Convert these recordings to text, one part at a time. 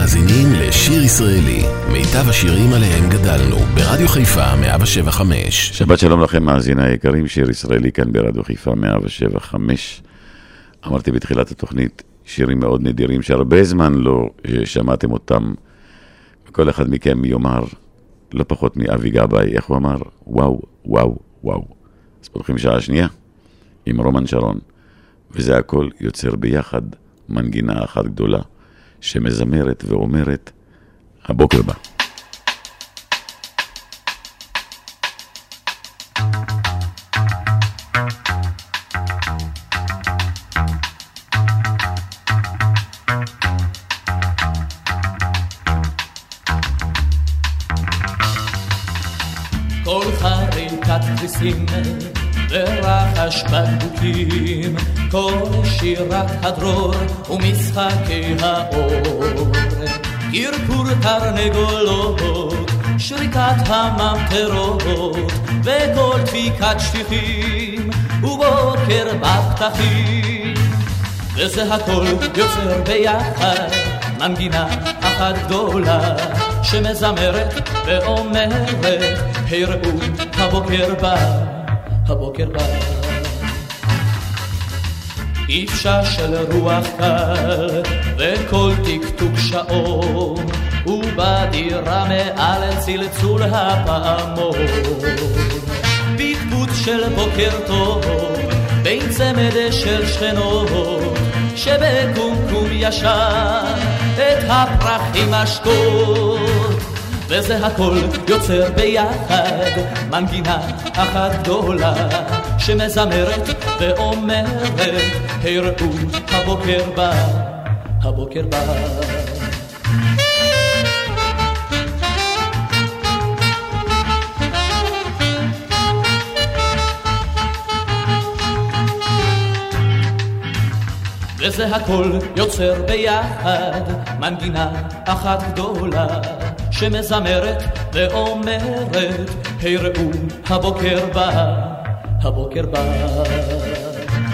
מאזינים לשיר ישראלי, מיטב השירים עליהם גדלנו, ברדיו חיפה 175. שבת שלום לכם מאזיני היקרים, שיר ישראלי כאן ברדיו חיפה 175. אמרתי בתחילת התוכנית שירים מאוד נדירים שהרבה זמן לא שמעתם אותם. כל אחד מכם יאמר, לא פחות מאבי גבאי, איך הוא אמר? וואו, וואו, וואו. אז פותחים שעה שנייה עם רומן שרון, וזה הכל יוצר ביחד מנגינה אחת גדולה שמזמרת ואומרת, הבוקר בא. כל חריקת כריסים ורחש בקבוקים, כל שירת הדרור ומשחקי האור, קרקור תרנגולות, שריקת הממטרות, וכל דפיקת שטיחים ובוקר בפתחים, וזה הכל יוצר ביחד מנגינה אחת גדולה שמזמרת ואומרת, הראו הבוקר בא, הבוקר בא. איפשה של רוח קל וכל תקתוק שעון, ובדירה מעל צלצול הפעמון, בקבוץ של בוקר טוב בין צמד של שכנות, שבקומקום ישר את הפרחים השקות, וזה הכל יוצר ביחד מנגינה אחת גדולה שמזמרת ואומרת, הראו הבוקר בא, הבוקר בא. וזה הכל יוצר ביחד מנגינה אחת גדולה שמזמרת ואומרת, הראו הבוקר בא, הבוקר בא.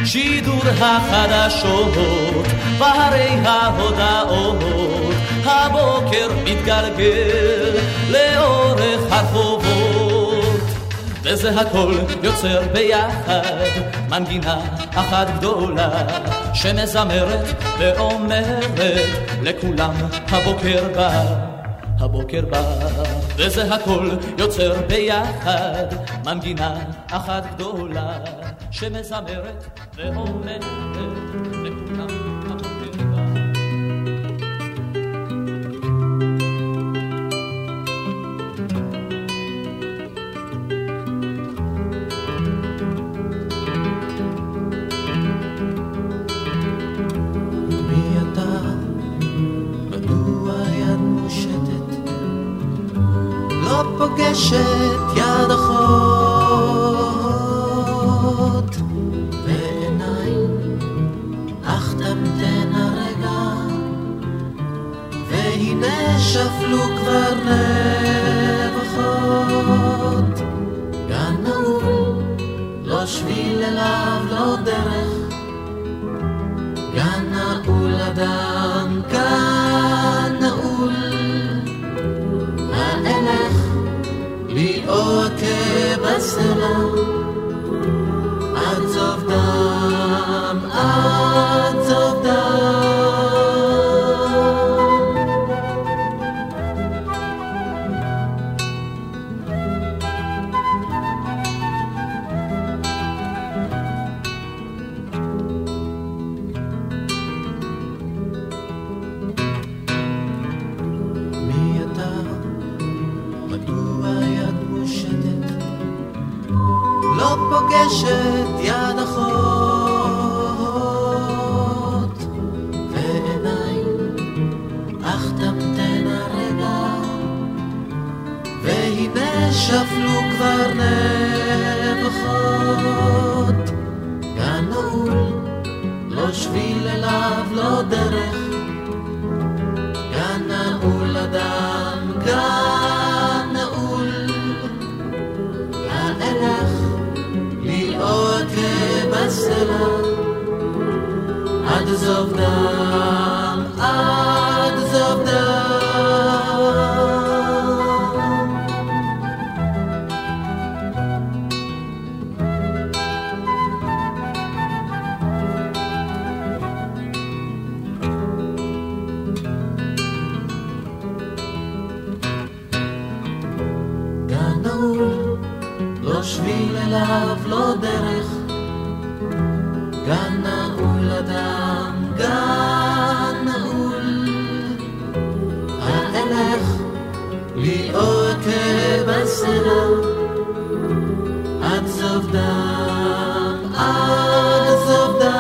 שידור החדשות והרי ההודעות, הבוקר מתגלגל לאורך הרחובות, וזה הכל יוצר ביחד מנגינה אחת גדולה שמזמרת ואומרת, לכולם הבוקר בא, הבוקר בא. וזה הכל יוצר ביחד מנגינה אחת גדולה שמזמרת ואומרת, לכולם הבוקר בא. מי אתה? מדוע יד מושטת לא פוגשת יד אחות, ועיניים אך תמתן הרגע, והנה שפלו כבר נבחות. גן נעול, לא שביל אליו, לא דרך, גן נעול אדם, גן נעול. ليوكه بسلام عذبتم عذبتم ميتا مدوبه לא פוגשת יד אחות, ועיניים אך תמתן הרגע, והנה שפלו כבר נבחות. גן נעול, לא שביל אליו, לא דרך, גן נעול אדם, גן נעול. האלך עוד כבסלה, עד זוב דם, עד זוב דם. שביל אליו לא דרך, גן נעול אדם, גן נעול. האלך להיות כבסלע, עד סוף דם, עד סוף דם.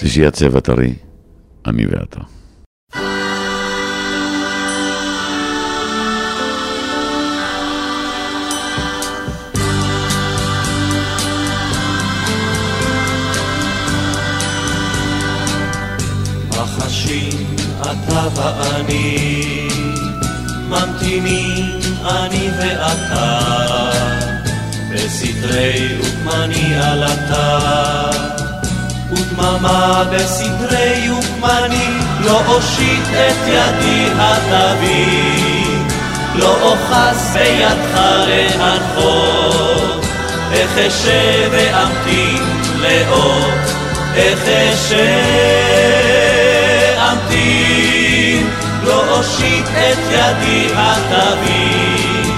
שלישיית צבע טרי, אני ואתה. מחשים אתה ואני, ממתינים אני ואתה, בסתרי וקמני על אתה. ודממה בסדרי וקמני, לא אושיט את ידי התביא, לא אוחז בידך להנחות, איך אשב ואמתין לאות, איך אשב אמתין, לא אושיט את ידי התביא,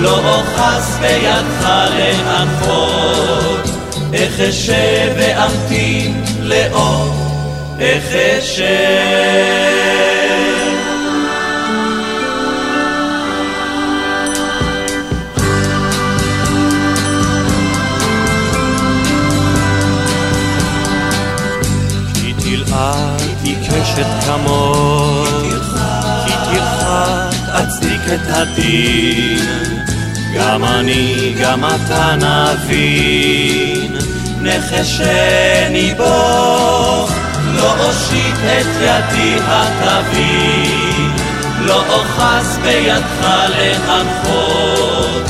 לא אוחז בידך להנחות, איך אשב ואמתין לאור, איך אשב. כי תלעד עיקשת כמות, כי תלחת אצדיק את הדין, גם אני גם אתה נבין, נחשני בו, לא אושיט את ידי התביא, לא אוחז בידך להנחות,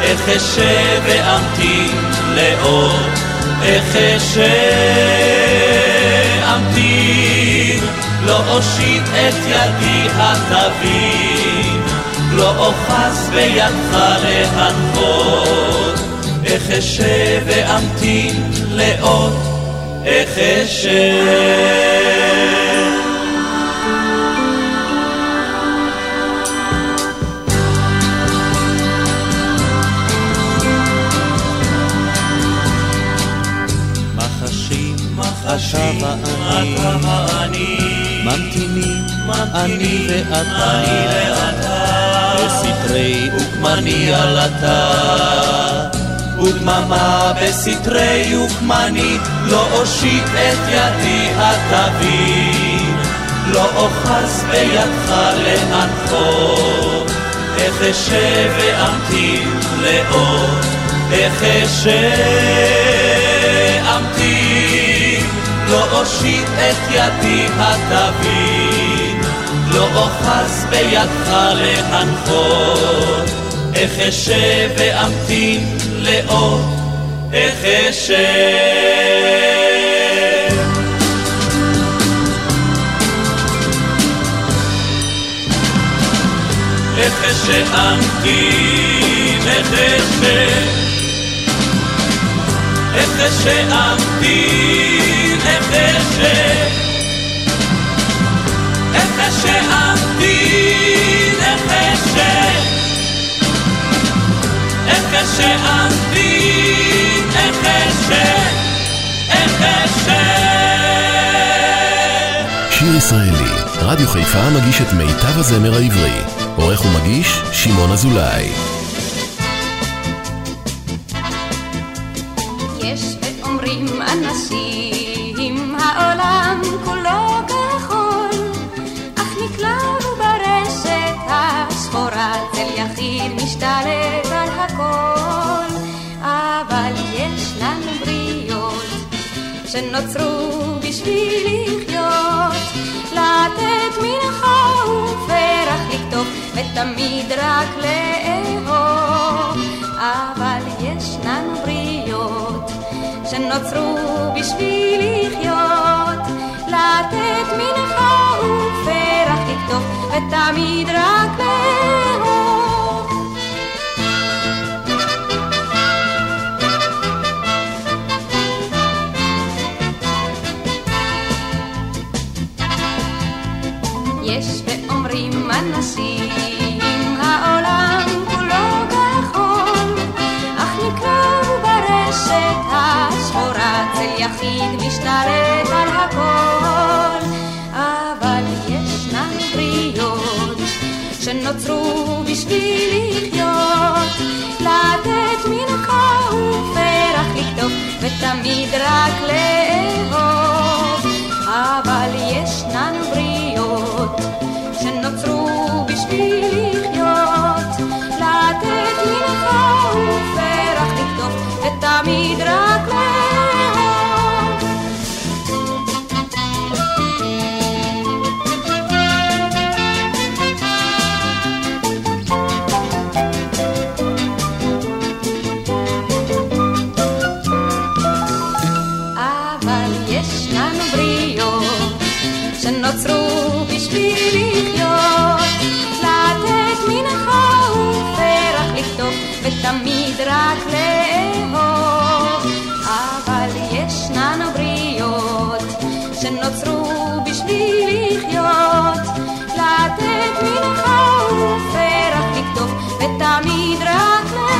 איך אשב ואמתין לאור, איך אשב אמתין, לא אושיט את ידי התביא, לא אוחז בידך להנחות, איך אשב ואמתין לאות, איך אשב. מחשים אתה ואני, ממתינים אני ואתה, בסתרי וקמני על אתה, ודממה בסתרי וקמני, לא אושיט את ידי התביא, לא אוחז בידך להנחות, איך אשב ואמתין לאות, איך אשב אמתין, לא אושיט את ידי התביא, לא אוחז בידך להנחות, איך אשב ואמתין לאור, איך אשב. איך אשאמתין, איך אשב. איך אשאמתין, איך אשב. שאמתין, איך אשב, איך שאמתין, איך אשב, איך אשב. שיר ישראלי, רדיו חיפה מגיש את מיטב הזמר העברי. עורך ומגיש שמעון אזולאי. יש ואומרים אנשים, העולם כולו משתלט על הכל, אבל יש לנו בריאות שנוצרו בשביל לחיות, לתת מנחה ופרח לקטוף ותמיד רק לאהוב, אבל יש לנו בריאות שנוצרו בשביל לחיות, לתת מנחה ופרח לקטוף ותמיד רק לאהוב. יש ואומרים אנשים, העולם כולו כחול, אך נקרא ברשת השחורה, צל יחיד משתלט על הכל. אבל ישנן בריות שנוצרו בשביל לחיות, לתת מנחה ופרח לכתוב ותמיד רק לאהוב. אבל ישנן בריות שנוצרו בשביל לחיות, לתת מנחה ופרח לכתוב ותמיד רק לאהוב. אבל ישנן בריות שנוצרו בשביל לחיות, לתת מנחה ופרח לכתוב ותמיד רק לאהוב. אבל ישנן בריות שנוצרו בשביל לחיות, לתת מנחה ופרח לכתוב ותמיד רק לאהוב.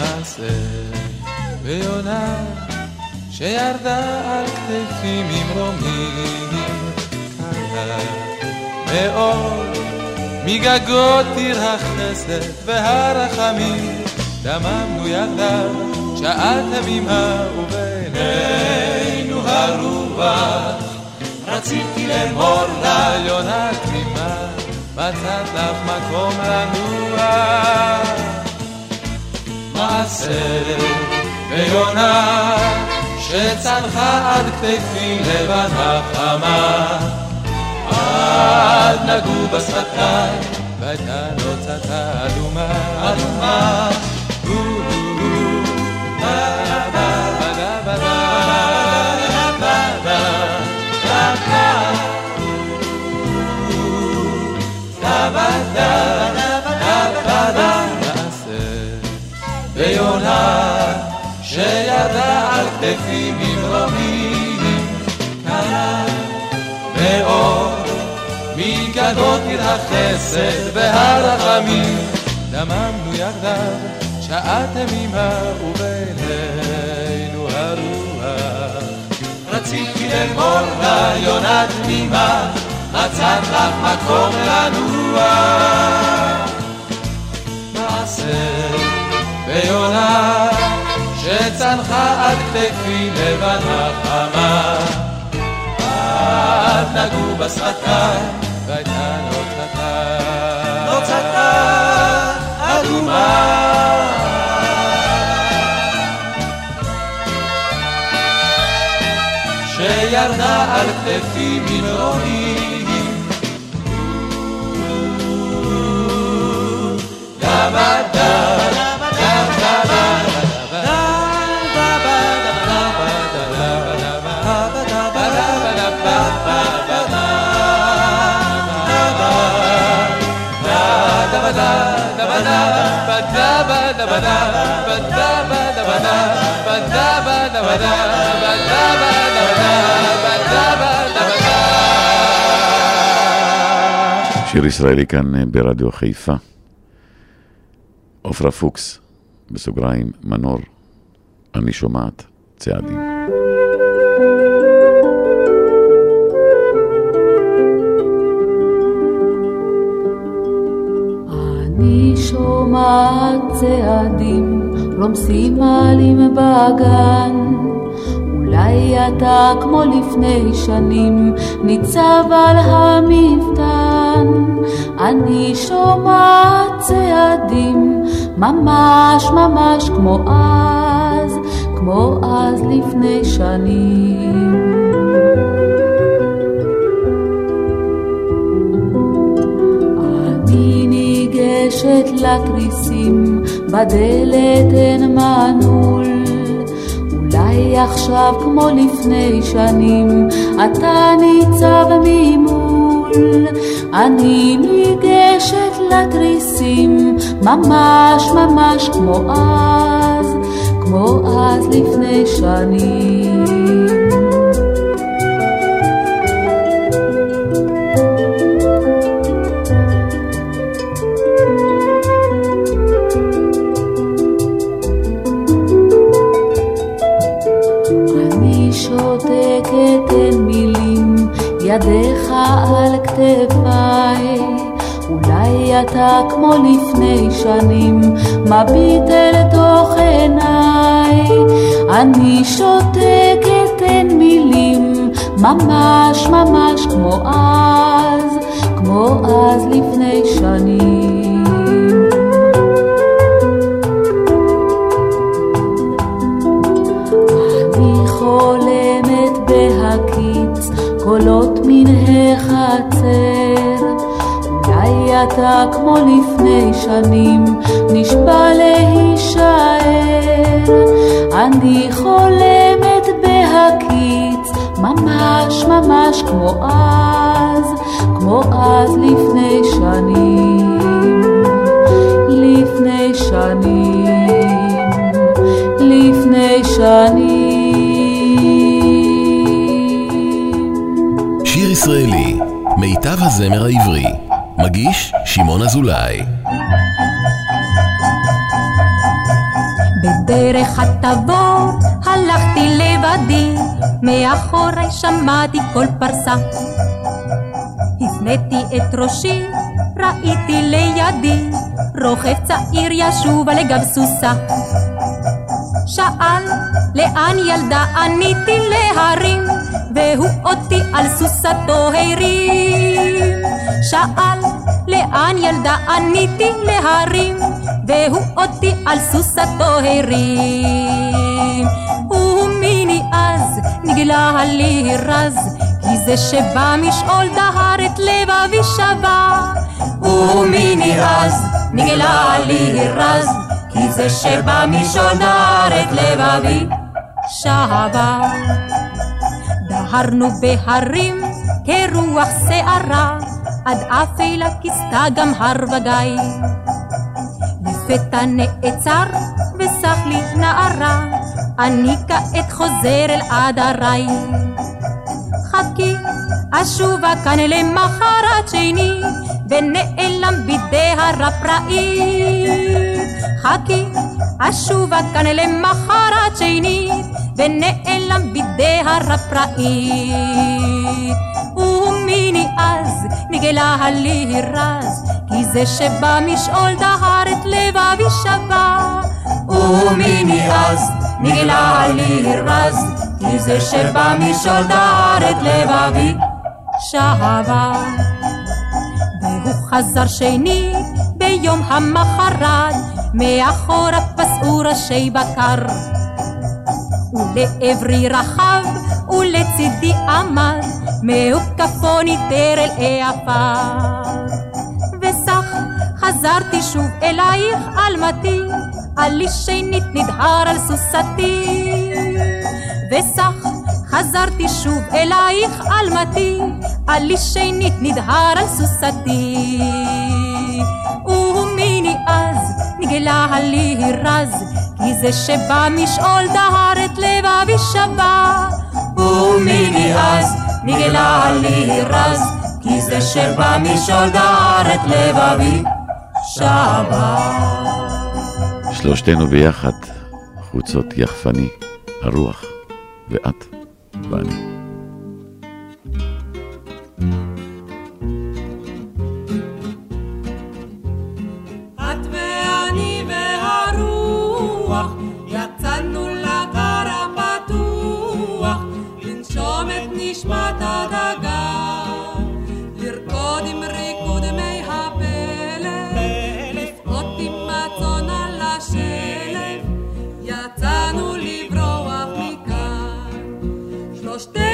נעשה ויונה שירדה על כתפים ממרומים, קלה מאוד מגגות עיר החסד והרחמים, דממנו ידיו שעת המימה ובינינו הרוח, רציתי לאמור לה יונה תמימה, מצאת לך מקום לנוע. מעשר ויונה שצנחה עד כתפי לבן החמה, עד נגעו בשפתיים והייתה נוצתה אדומה אדומה. ויונה שירדה על כתפים ממרומים, קלה מאוד מגגות עיר החסד והרחמים, דממנו יחדיו שעה תמימה ובינינו הרוח, רציתי לאמור לה יונה תמימה, מצאת לך מקום לנוע. מעשר ויונה שצנחה עד כתפי לבן החמה, עד נגעו בשפתיים והייתה נוצתה נוצתה אדומה. שירדה על כתפי ממרומים, דמדה שיר ישראלי כאן ברדיו חיפה. עופרה פוקס בסוגריים מנור, אני שומעת צעדים. אני שומעת צעדים רומסים עלים באגן, אולי אתה כמו לפני שנים ניצב על המפתן. אני שומעת צעדים ממש ממש כמו אז, כמו אז לפני שנים. אני ניגשת לקריסים, בדלת אין מנעול, אולי לי עכשיו כמו לפני שנים, אתה ניצב ממול, אני ניגשת לתריסים, ממש ממש כמו אז לפני שנים. ידך על כתפיי, אולי אתה כמו לפני שנים מביט אל תוך עיניי, אני שותקת אין מילים, ממש ממש כמו אז לפני שנים. קולות מן החצר, אולי אתה כמו לפני שנים נשבע להישאר, אני חולמת בהקיץ, ממש ממש כמו אז לפני שנים. שיר ישראלי, מיטב הזמר העברי, מגיש שמעון אזולאי. בדרך הטבור הלכתי לבדי, מאחורי שמעתי כל פרסה, הפניתי את ראשי, ראיתי לידי רוכב צעיר ישוב על גב סוסה, שאל לאן ילדה, עניתי להרים, והוא אותי על סוסתו הרים. שאל לאן ילדה, עניתי להרים, והוא אותי על סוסתו הרים. ומיני אז נגלה לי רז, כי זה שבא משאול דהר את לבבי שבה. ומיני אז נגלה לי רז, כי זה שבא משאול דהר את לבבי שבה. דהרנו בהרים כרוח שערה, עד אפלה כיסתה גם הר וגיא, לפתע נעצר וסך לי נערה, אני כעת חוזר אל עדרי, חכי אשובה כאן למחרת שני, ונעלם בדהר הפראי, חכי אשובה כאן למחרת שני, ונעלם בדהר הפראי. ומיני אז נגלה לי רז, כי זה שבא משאול דהר את לבבי שבה. ומיני אז נגלה לי רז, כי זה שבא משאול דהר את לבבי שבה. והוא חזר שני ביום המחרת, מאחוריו פסעו ראשי בקר, ולעברי רחב ולצידי עמד, מהוקפו ניטר אל העפר. וסך חזרתי שוב אלייך אלמתי, עלי שנית נדהר על סוסתי. וסך חזרתי שוב אלייך אלמתי, עלי שנית נדהר על סוסתי. ומיני אז נגלה לי רז, כי זה שבא משאול דהר את לבבי שבה. ומיני אז נגלה לי רז, כי זה שבא משאול דהר את לבבי שבה. שלושתנו ביחד, חוצות יחפני, הרוח ואת ואני. יצאנו לקרב פתוח, לנשום את נשמת הדגן, לרקוד עם ריקוד מי הפלב, לפקוד עם מצון על השלב, יצאנו לברוח מכאן. שלושתנו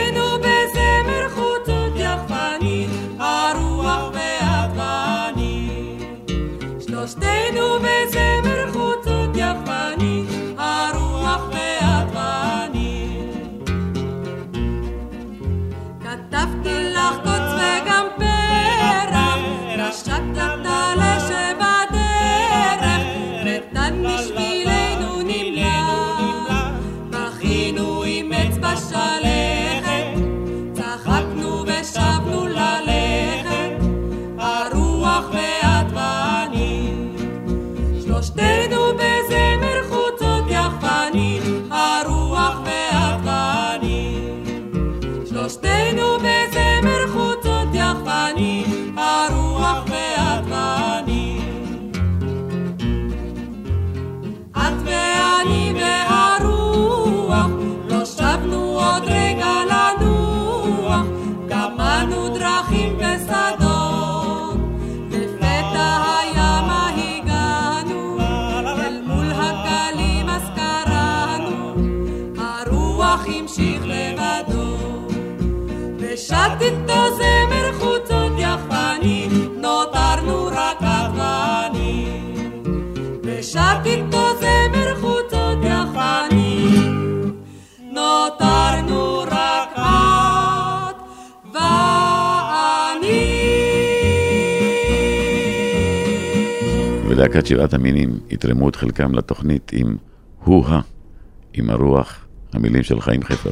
ולהקת שבעת המינים יתרמו את חלקם לתוכנית עם הו-ה, עם הרוח, המילים של חיים חפר.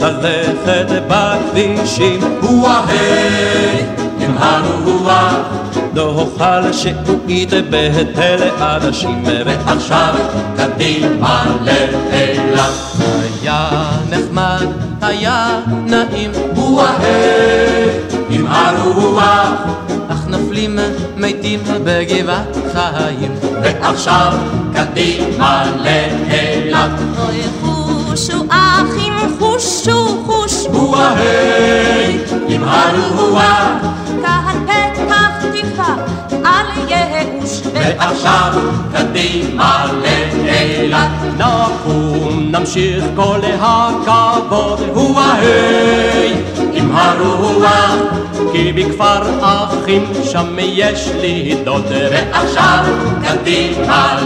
ללכת בכבישים וואהי עם הרוח נוכל שעועית בהתל אנשים ועכשיו קדימה לאלה היה נחמד היה נעים וואהי עם הרוח אך נפלים מתים בגבעת חיים ועכשיו קדימה לאלה חושו אחים חושו חוש וואהי עם הרוח קהל פתח תקווה על ייאוש ועכשיו קדימה לאילת נקום נמשיך כל הכבוד וואהי עם הרוח כי בכפר אחים שם יש לי דוד ועכשיו קדימה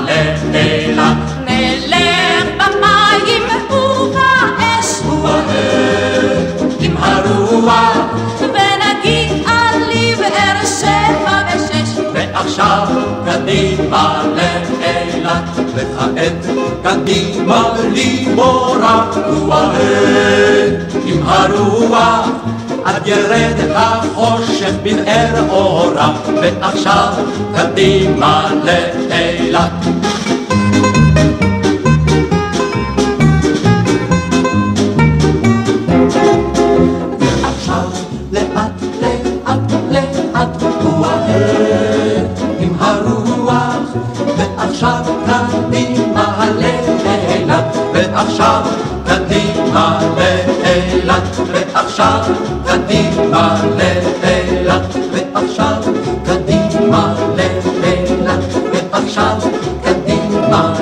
לאילת נלך במים ובאש וואהי עם הרוח ונגיע לי באר שבע ושש ועכשיו קדימה לאילת וכעת קדימה לימורה וואהי עם הרוח עד ירד החושך בבאר אורה ועכשיו קדימה לאילת עכשיו קדימה לאילת ועכשיו קדימה לאילת ועכשיו קדימה לאילת ועכשיו קדימה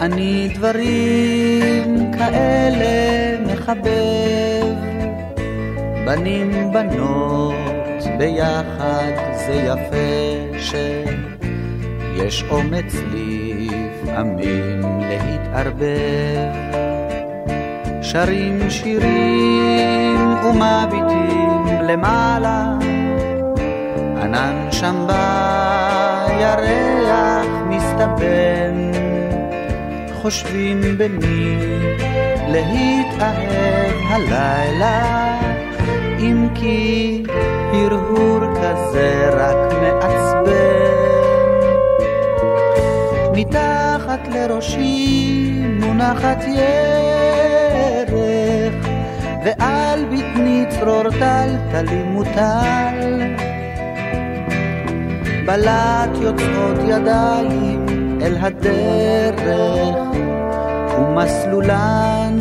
אני דברים כאלה מחבב בנים בנות ביחד זה יפה יש אומץ לפעמים להתערבב, שרים שירים ומביטים למעלה, ענן שם בירח מסתבן, חושבים במי להתאהב הלילה, אם כי הרהור כזה רק מעצבן. מתחת לראשי מונחת ירך, ועל בטני צרור טל טלי מוטל, בלט יוצאות ידיים אל הדרך, ומסלולן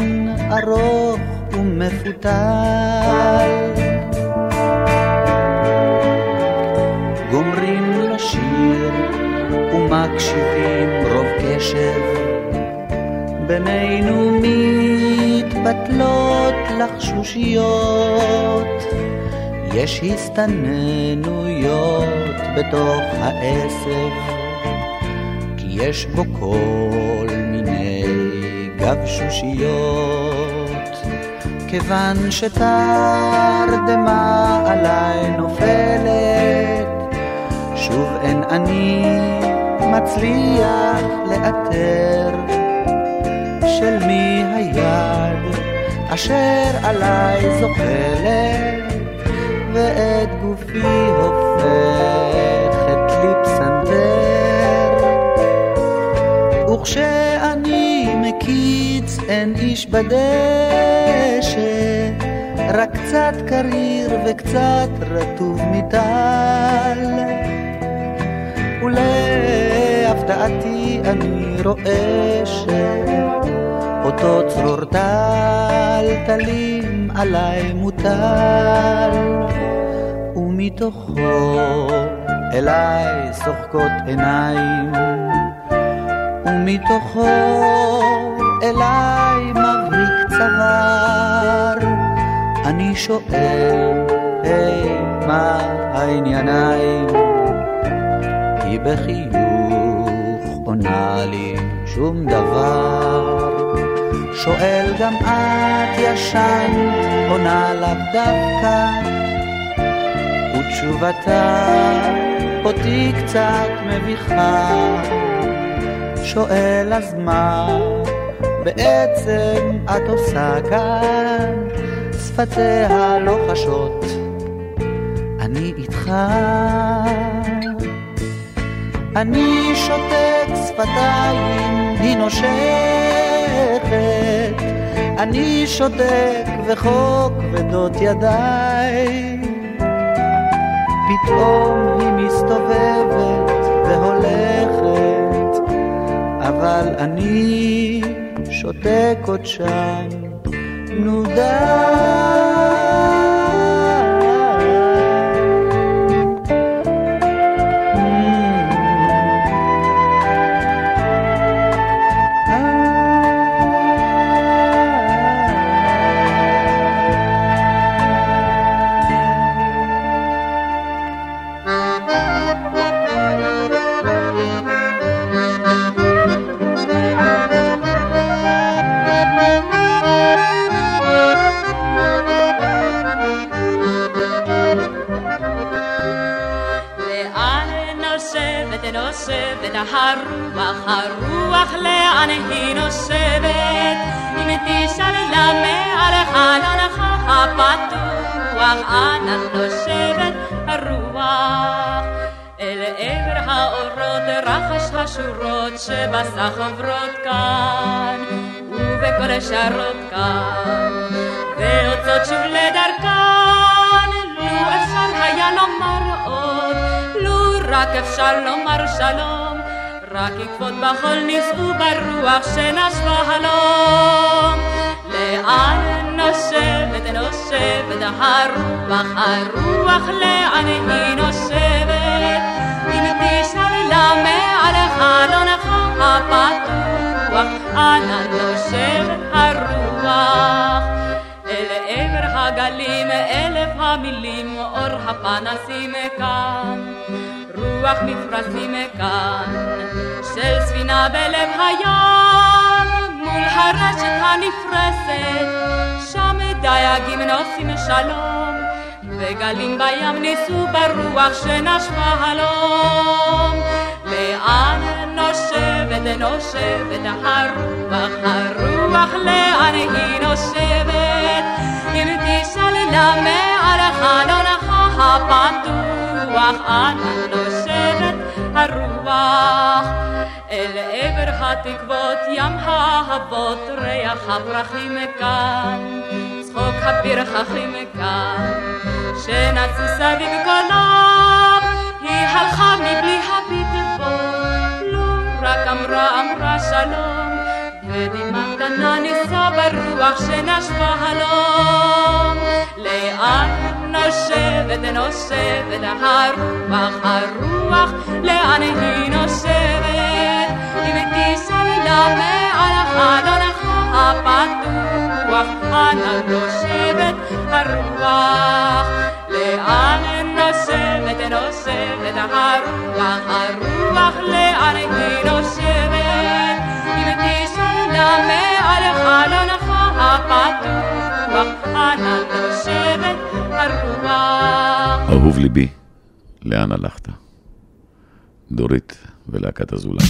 ארוך ומפותל. גומרים לשיר ומקשיבים רוב קשב, בינינו מתבטלות לחשושיות, יש הסתננויות בתוך העסק, כי יש בו כל מיני גבשושיות. כיוון שתרדמה עליי נופלת, שוב אין אני מצליח לאתר של מי היד אשר עליי זוחלת, ואת גופי הופכת לפסנתר. וכשאני מקיץ אין איש בדשא, רק קצת קריר וקצת רטוב מטל, ולהפתעתי אני רואה שאותו צרור טל טלים עליי מוטל, ומתוכו אליי שוחקות עיניים, ומתוכו אליי מבריק צוואר, אני שואל מה הענייניים, כי בחיוך עונה לי שום דבר. שואל גם את ישנת, עונה לך דווקא, תשובתה אותי קצת מביכה. שואל אז מה בעצם את עושה כאן, שפתיה לא חשות אני איתך. אני שותק שפתיים היא נושכת, אני שותק וחוק ודות ידיי, פתאום היא מסתובבת והולכת, אבל אני שותק עוד שם, נו די. הרוח, הרוח לאן היא נושבת, אם תשאל למה על חלונך הפתוח, אנה נושבת הרוח אל עבר האורות, רחש השורות שבסך עוברות כאן ובכל שרות כאן ויוצאות שוב לדרכן. לו אפשר היה לומר עוד, לו רק אפשר לומר שלום, רק עקבות בחול נישאו ברוח שנשבה הלום. לאן נושבת, נושבת הרוח, הרוח לאן היא נושבת, אם תשאל למה על חלונך הפתוח, אנה נושבת הרוח אל עבר הגלים, אלף המילים אור הפנסים כאן. רוח מפרשים מכאן של ספינה בלב הים מול הרשת הנפרסת שם דייגים נוסעים שלום וגלים בים ניסו ברוח שנשבה הלום לאן נושבת נושבת הרוח הרוח לאן היא נושבת אם תשאל למה על החלון הפתוח אנה נושבת הרוח אל עבר התקוות ים האהבות ריח הפרחים כאן צחוק הפרחחים כאן שנצו סביב קולם היא הלכה מבלי הביט בו כלום רק אמרה שלום ודמעה קטנה נישא ברוח שנשבה הלום לאן נושבת נושבת הרוח הרוח לאן היא נושבת אם תשאל למה על החלון הפתוח אנה נושבת הרוח לאן נושבת נושבת הרוח הרוח לאן היא נושבת אם תשאל למה על החלון הפתוח אנה נושבת אהוב ליבי, לאן הלכת? דורית ולהקת אזולאי.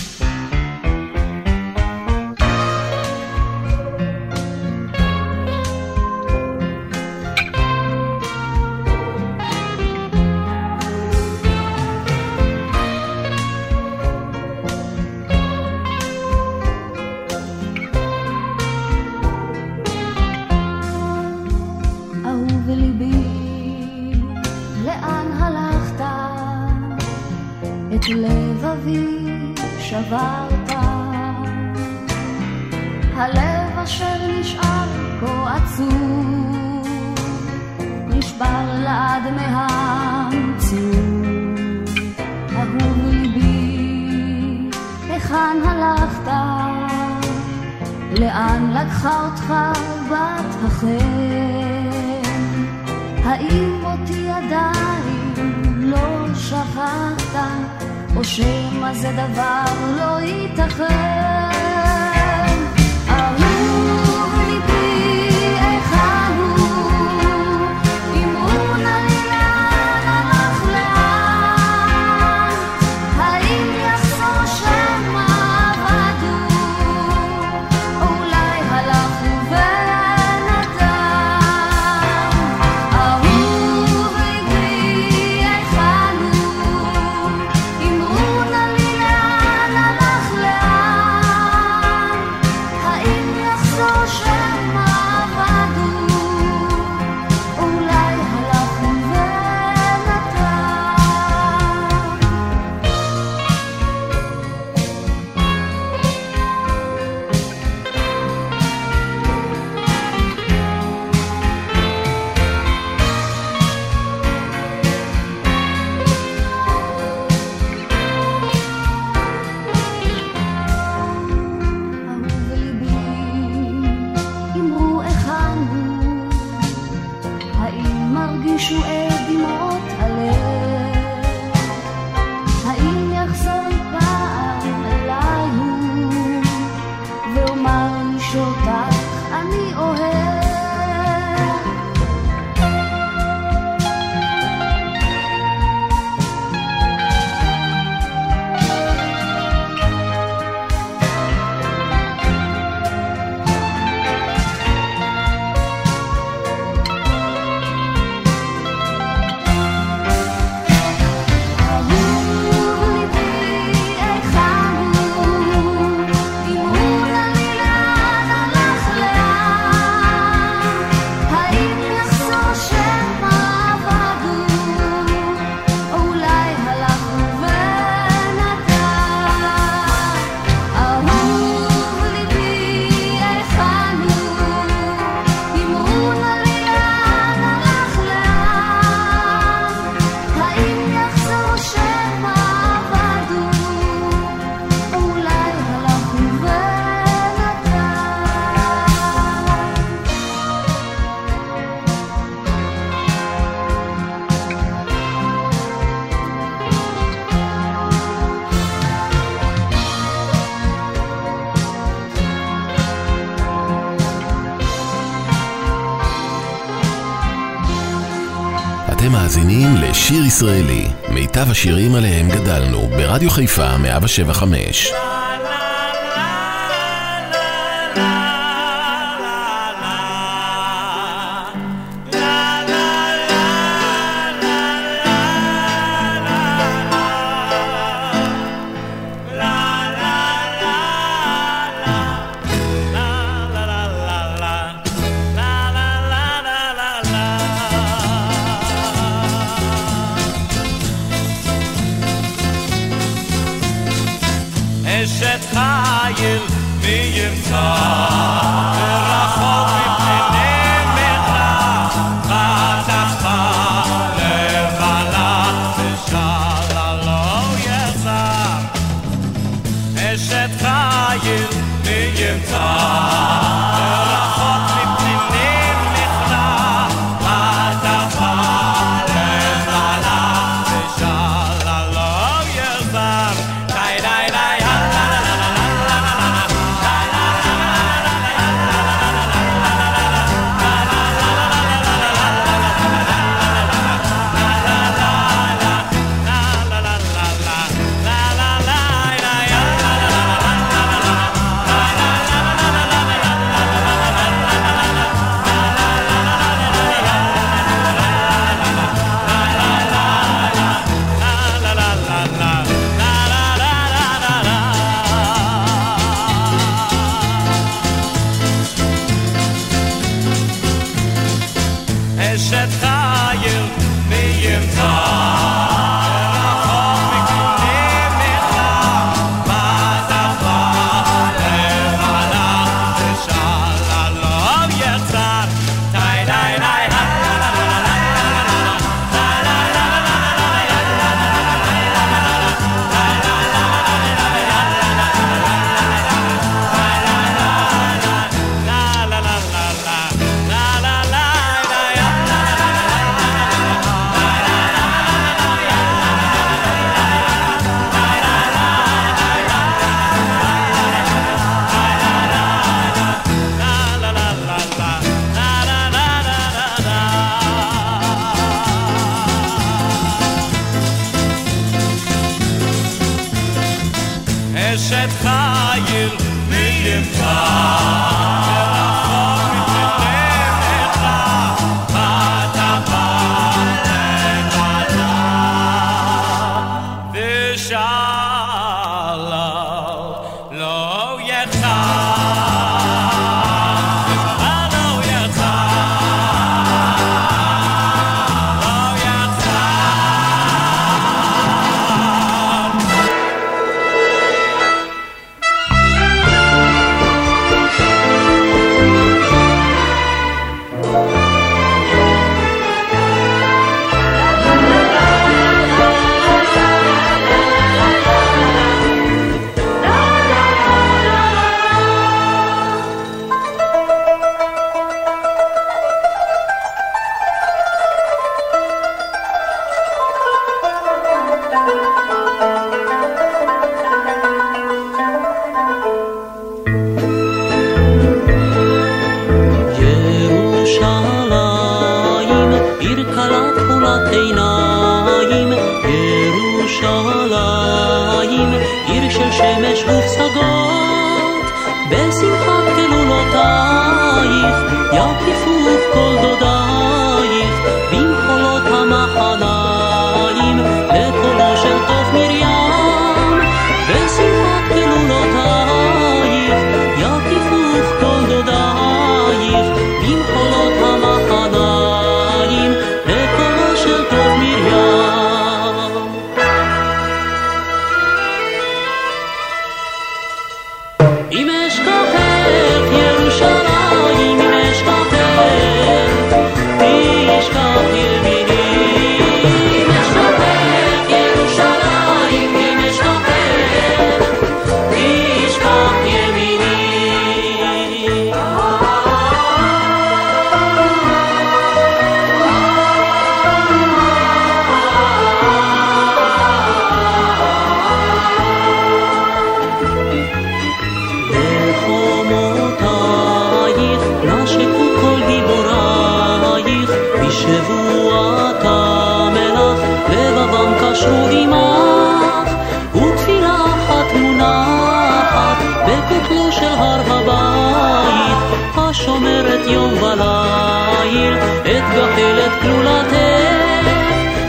לבבי שברת הלב אשר נשאר כה עצוב נשבר לעד מהמציאות אהוב ליבי היכן הלכת לאן לקחה אותך בת החן האם אותי עדיין לא שכחת או שמה זה דבר לא ייתכן אהוב ליבי איכה הוא אם הוא נלאן הלך לאן האם יחזור שמה עבדו או אולי הלך ובנתם אהוב ליבי איכה הוא אם הוא מאזינים לשיר ישראלי, מיטב השירים עליהם גדלנו, ברדיו חיפה 107.5. שהוא עימך, ותפילה אחת מונחת בקוטלו של הר הבית, השומרת יום וליל את גחלת כלולתך,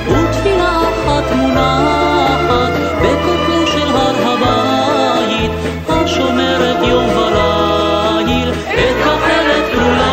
ותפילה אחת מונחת בקוטלו של הר הבית, השומרת יום וליל את גחלת כלולתך.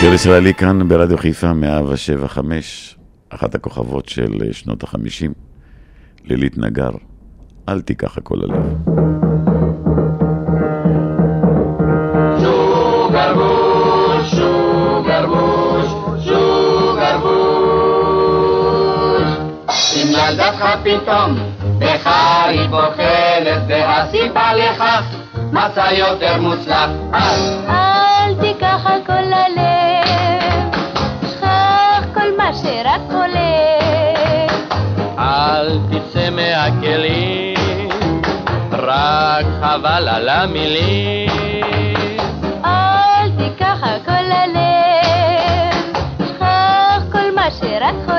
שיר ישראלי כאן ברדיו חיפה 107.5, אחת הכוכבות של שנות ה-50, לילית נגר, אל תיקח הכל הלב. ילדתך פתאום בחר היא בוחלת, והסיבה לכך מצא יותר מוצלח. אל תיקח הכל הלב, שכח כל מה שרק הולך, אל תצא מהכלים, רק חבל על המילים. אל תיקח הכל הלב, שכח כל מה שרק הולך,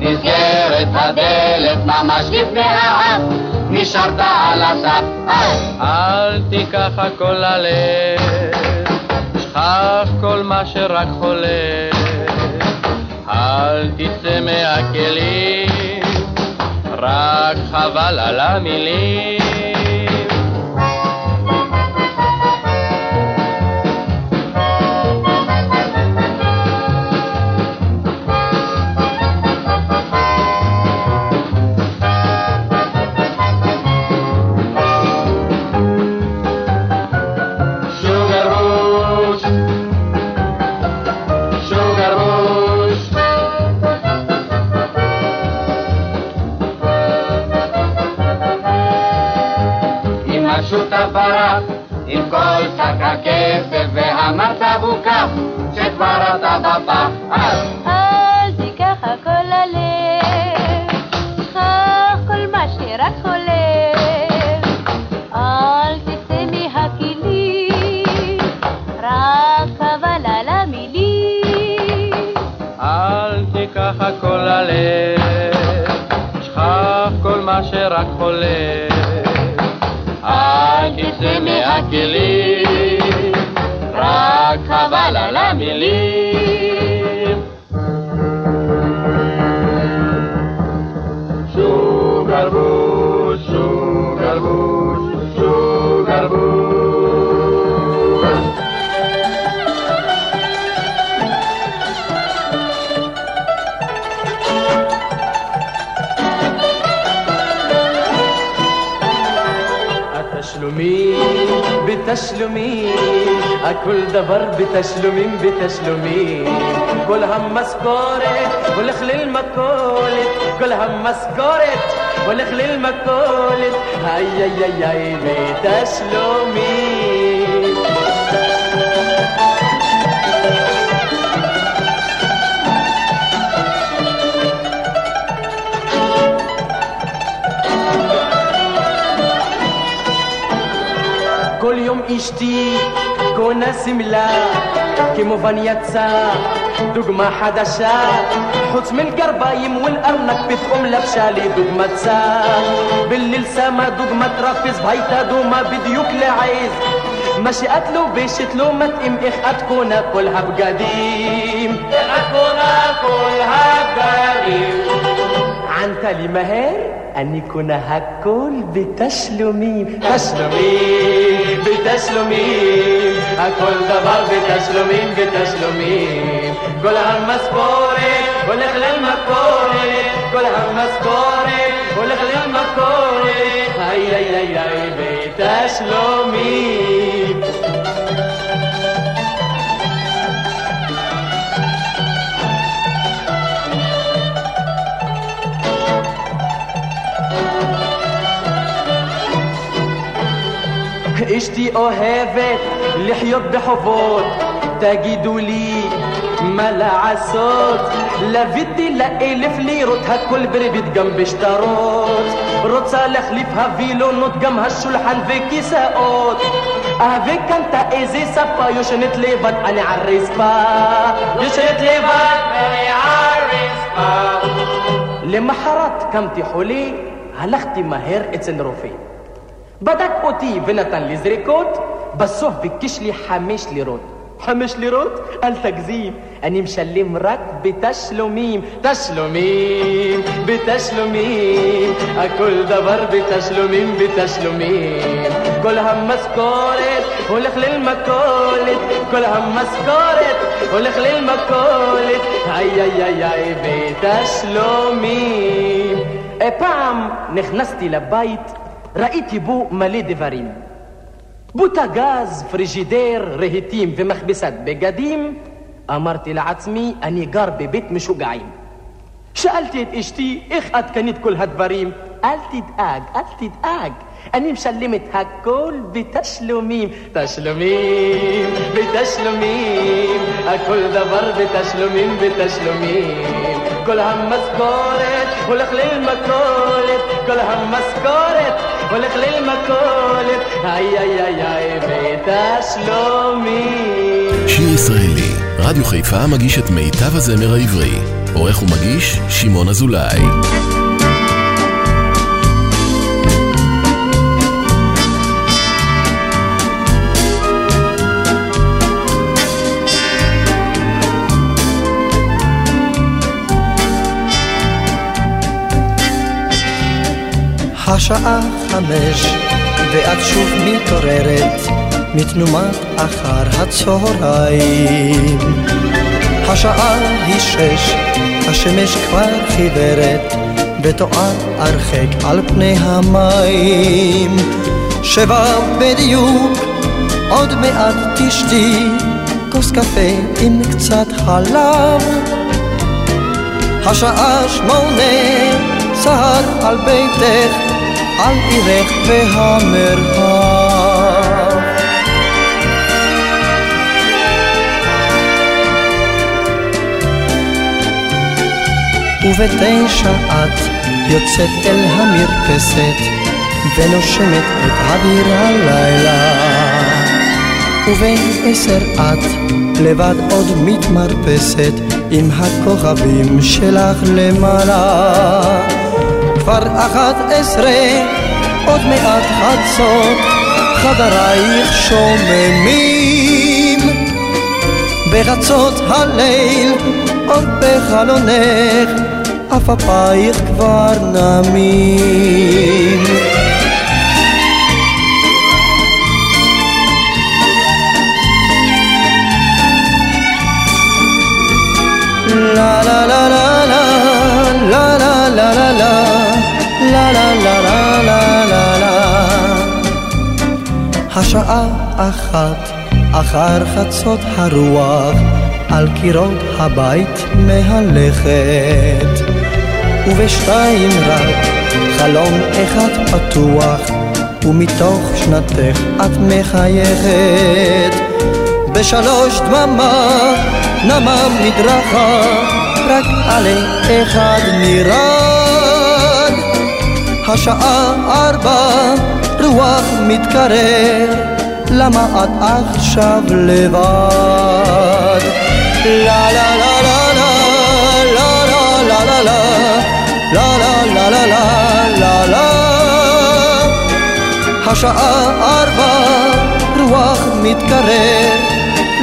נסגרת הדלת ממש לפני העם, נשארת על הסף. אל תיקח הכל הלב, שכח כל מה שרק חולה, אל תצא מהכלים, רק חבל על המילים. עם כל שק הכסף והמצב הוא כך שכבר אתה בפח. אל תיקח הכל הלב, שכח כל מה שרק חולף, אל תצא מהכלים, רק חבל על המילים. אל תיקח הכל הלב, שכח כל מה שרק חולף, זה מהכלים, רק חבל על המילים. שוגר בוש, שוגר בוש, שוגר בוש. תשלומים בתשלומים, הכל דבר בתשלומים בתשלומים, כל המשכורת הולך למכולת, כל המשכורת הולך למכולת, איי איי איי בתשלומים. כל יום אשתי קונה סמלה, כמובן יצא דוגמה חדשה, חוץ מלגרביים ולארנק פתאום לבשה לי דוגמת צה, בליל שמה דוגמת רפס, הייתה דומה בדיוק לעז, מה שאת לובשת לא מתאים, איך את קונה כל הבגדים, איך את קונה כל הבגדים. عن تالي مهر أن يكون هكل بتسلمي تسلمي بتسلمي هكل دبار بتسلمي بتسلمي كل هالمسكورة ولغل المكورة كل هالمسكورة ولغل المكورة هاي هاي هاي هاي بتسلمي אשתי אוהבת לחיות בחובות, תגידו לי מה לעשות, לביתי לאלף לירות, הכל בריבית גם בשטרות, רוצה להחליף הווילונות, גם השולחן וכיסאות, וקנתה איזה ספה, יושנת לבד, אני על רספה, יושנת לבד, אני על רספה. למחרת קמתי חולי, הלכתי מהר אצל רופא. בדק אותי ונתן לי זריקות, בסוף ביקש לי 5 לירות. 5 לירות? אל תגזים, אני משלם רק בתשלומים. תשלומים, בתשלומים, הכל דבר בתשלומים, בתשלומים. כל המשכורת הולך למכולת, כל המשכורת הולך למכולת, איי איי איי איי, בתשלומים. פעם נכנסתי לבית, ראיתי בו מלא דברים, בוטה גז, פריג'ידר, רהיטים ומכבסת בגדים. אמרתי לעצמי, אני גר בבית משוגעים. שאלתי את אשתי, איך את קנית כל הדברים? אל תדאג, אל תדאג, אני משלם את הכל בתשלומים. תשלומים, בתשלומים, הכל דבר בתשלומים, בתשלומים. כל המשכורת הולך למכולת, כל המשכורת הולך למכולת, איי איי איי איי, בתשלומים. שיר ישראלי, רדיו חיפה מגיש את מיטב הזמר העברי. עורך ומגיש שמעון אזולאי. השעה 5 ואת שוב מתעוררת מתנומת אחר הצהריים. השעה היא 6, השמש כבר חיוורת ותואר הרחק על פני המים. 7 בדיוק, עוד מעט תשתי כוס קפה עם קצת חלב. השעה 8, סהר על ביתך על עירך והמרחב. וב9 את יוצאת אל המרפסת ונושמת את האוויר הלילה. וב10 את לבד עוד מתמרפסת עם הכוכבים שלך למעלה. כבר 11, עוד מעט חצות, חדרייך שוממים. בחצות הליל, עוד בחלונך, עפעפייך כבר נמים. לה לה לה לה לה לה לה לה לה la la la la la la la. השעה 1 אחר חצות, הרוח על קירות הבית מהלכת. וב2 רק חלום אחד פתוח ומתוך שנתך את מחייכת. ב3 דממה נמה מדרכה, רק עלי אחד נראה. השעה 4, רוח מתקרר, למה את עכשיו לבד? לה לה לה לה לה לה לה לה לה לה לה לה לה לה. השעה 4, רוח מתקרר,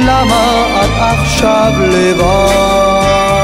למה את עכשיו לבד?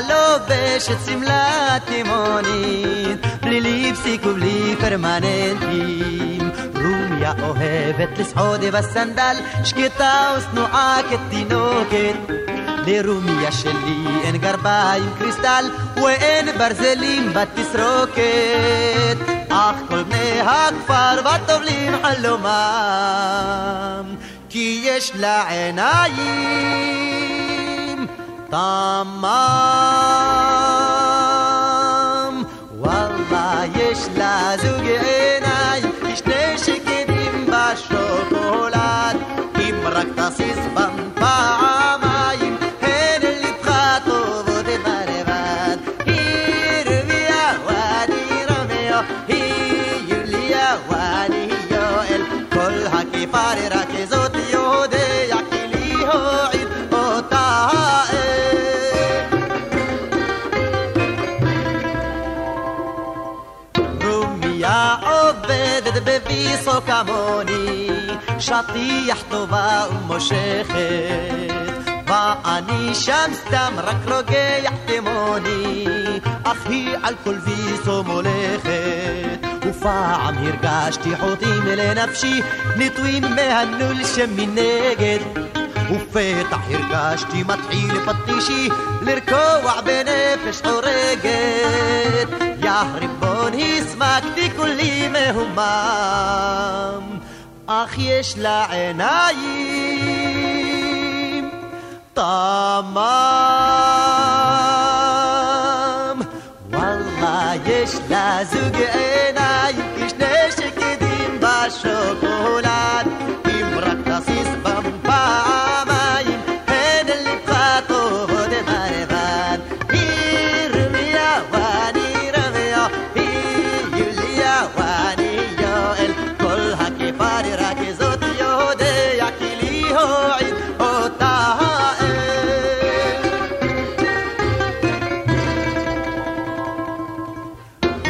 לובשת שמלת לימונית, בלי ליפסטיק ובלי פרמננטים. רומיה אוהבת לסעוד בסנדל, שקטה וסנועה כתינוקת. לרומיה שלי אין גרביים קריסטל, ואין ברזלים בתסרוקת. אך כל בני הכפר וטובלים חלומם, כי יש לה עיניים תמם. וואלה, יש לה זוג עיניים, שני שקדים בשוקולד. אם רק תסיס בן פעמיים, הן לבך טובות ברבד. היא רביה ואני רמיה, היא יוליה ואני יואל. כל הכיפר רק זאת יודע, כי לי הועיד אותה האל. רומיה עובדת בביסו כמוני, שטיח טובה ומושכת, ואני שם סתם רק רוגע כמוני. אך היא על כל ויסו מולכת, ופעם הרגשתי חוטים לנפשי נטויים מהנול שמנגד. ופתח הרגשתי מתחיל פטישי לרקוע בנפש חורגת. יא ריבון, הסמקתי כולי מהומם, אך יש לה עיניים תמם. וואלה, יש לה זוג עיניים, כשני שקדים בשוקולד. אם רק תסיס בפעמיים, הן לבך טובות ברבד. היא רמיה ואני רמיה, היא יוליה ואני יואל. כל הכיפר רק זאת יודע, כי לי הועיד אותה האל.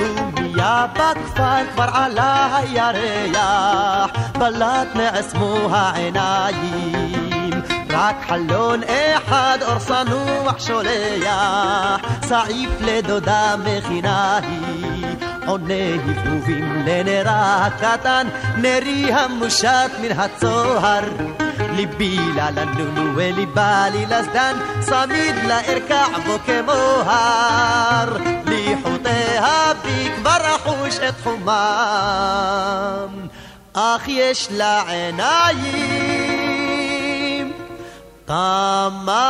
רומיה בכפר כבר עלה הירח, בלט מעצמו העיניים. רק חלון אחד אור צנוח שולח, סעיף לדודה מכינה היא. עונה הבהובים לנרה הקטן, נרי המושט מן הצוהר. ליבי ללנון וליבה ללסדן, צמיד לארקע בו כמו הר. ליחותיה בי כבר החוש את חומם, אך יש לה עיניים תמם.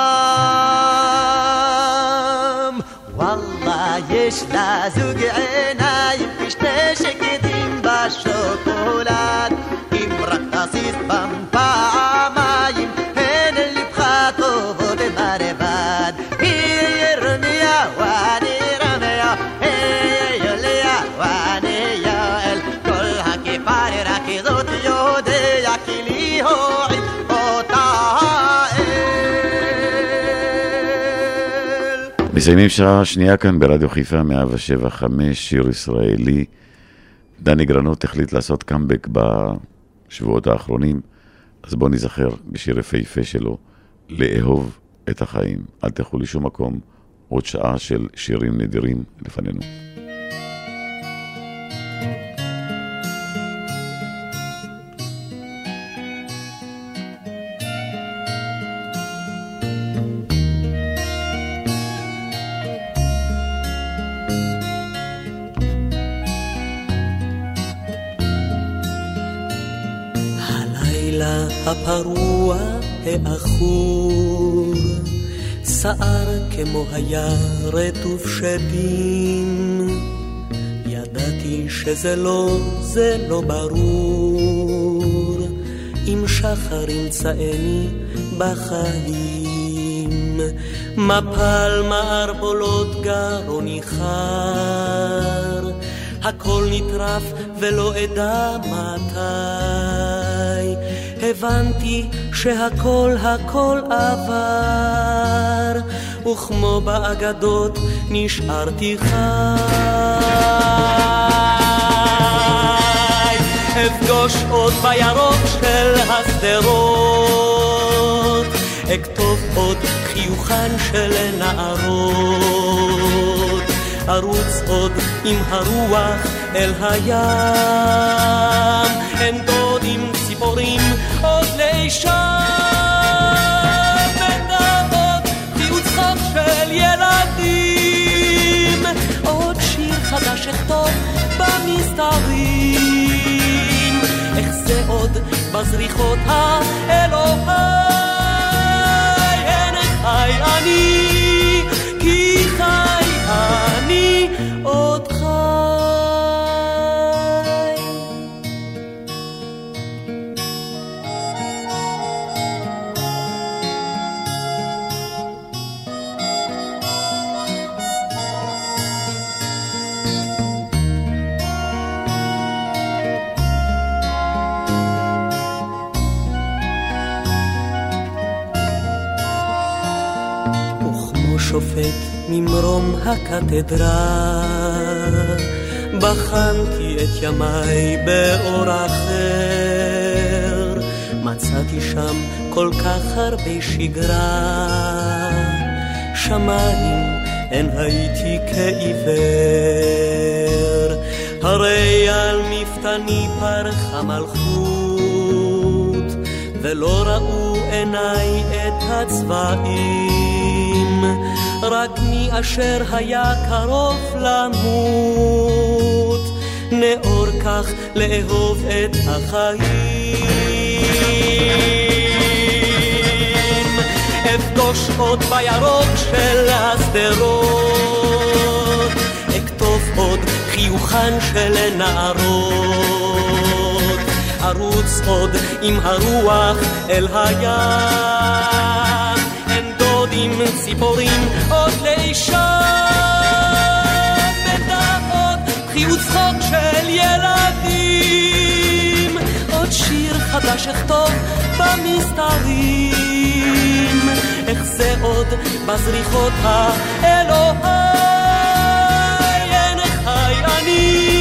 וואלה, יש לה זוג עיניים, כשני שקדים בשוקולד. אם רק תסיס בפעמיים, הן לבך טובות ברבד. היא רומיה ואני רמיה, היא יוליה ואני יואל. כל הכיפר רק זאת יודע, כי לי הועיד אותה. מסיימים שעה שנייה כאן ברדיו חיפה 175, שיר ישראלי. דני גרנות החליט לעשות קאמבק בשבועות האחרונים, אז בואו נזכר בשיר יפהפה שלו, לאהוב את החיים. אל תלכו לשום מקום, עוד שעה של שירים נדירים לפנינו. הפרוע האחור סער כמו היה רטוב שדים. ידעתי שזה לא ברור אם שחר ימצאני בחיים. מפל מערבולות גרוני חר, הכל נטרף ולא אדע מתי. הבנתי שהכל עבר, וכמו באגדות נשארתי חי. אפגוש עוד בירוק של הסדרות אכתוב עוד חיוכן של נערות, ארוץ עוד עם הרוח אל הים, אין דודים ציפורים עוד לישב, ונעוד חיוצחם של ילדים, עוד שיר חדש אכתוב במסתרים, איך זה עוד בזריחות האלוהי, אין חי אני כי חי אני עוד חי. וכמו שופט ממרום הקתדרה בחנתי את ימיי באור אחר, מצאתי שם כל כך הרבה שגרה, שמיים אין הייתי כעיוור, הרי על מפתני פרחה מלכות, ולא ראו עיניי את הצבעים, רק מי אשר היה קרוב למות נאור כך לאהוב את החיים. אפגוש עוד בירוק של הסדרות, אכתוב עוד חיוכן של נערות, ארוץ עוד עם הרוח אל הים, אין דודים ציפורים עוד לאישה, בדעות חיוץ חוק של ילדים, עוד שיר חדש אכתוב במסתרים, איך זה עוד בזריחות האלוהי, אין חי אני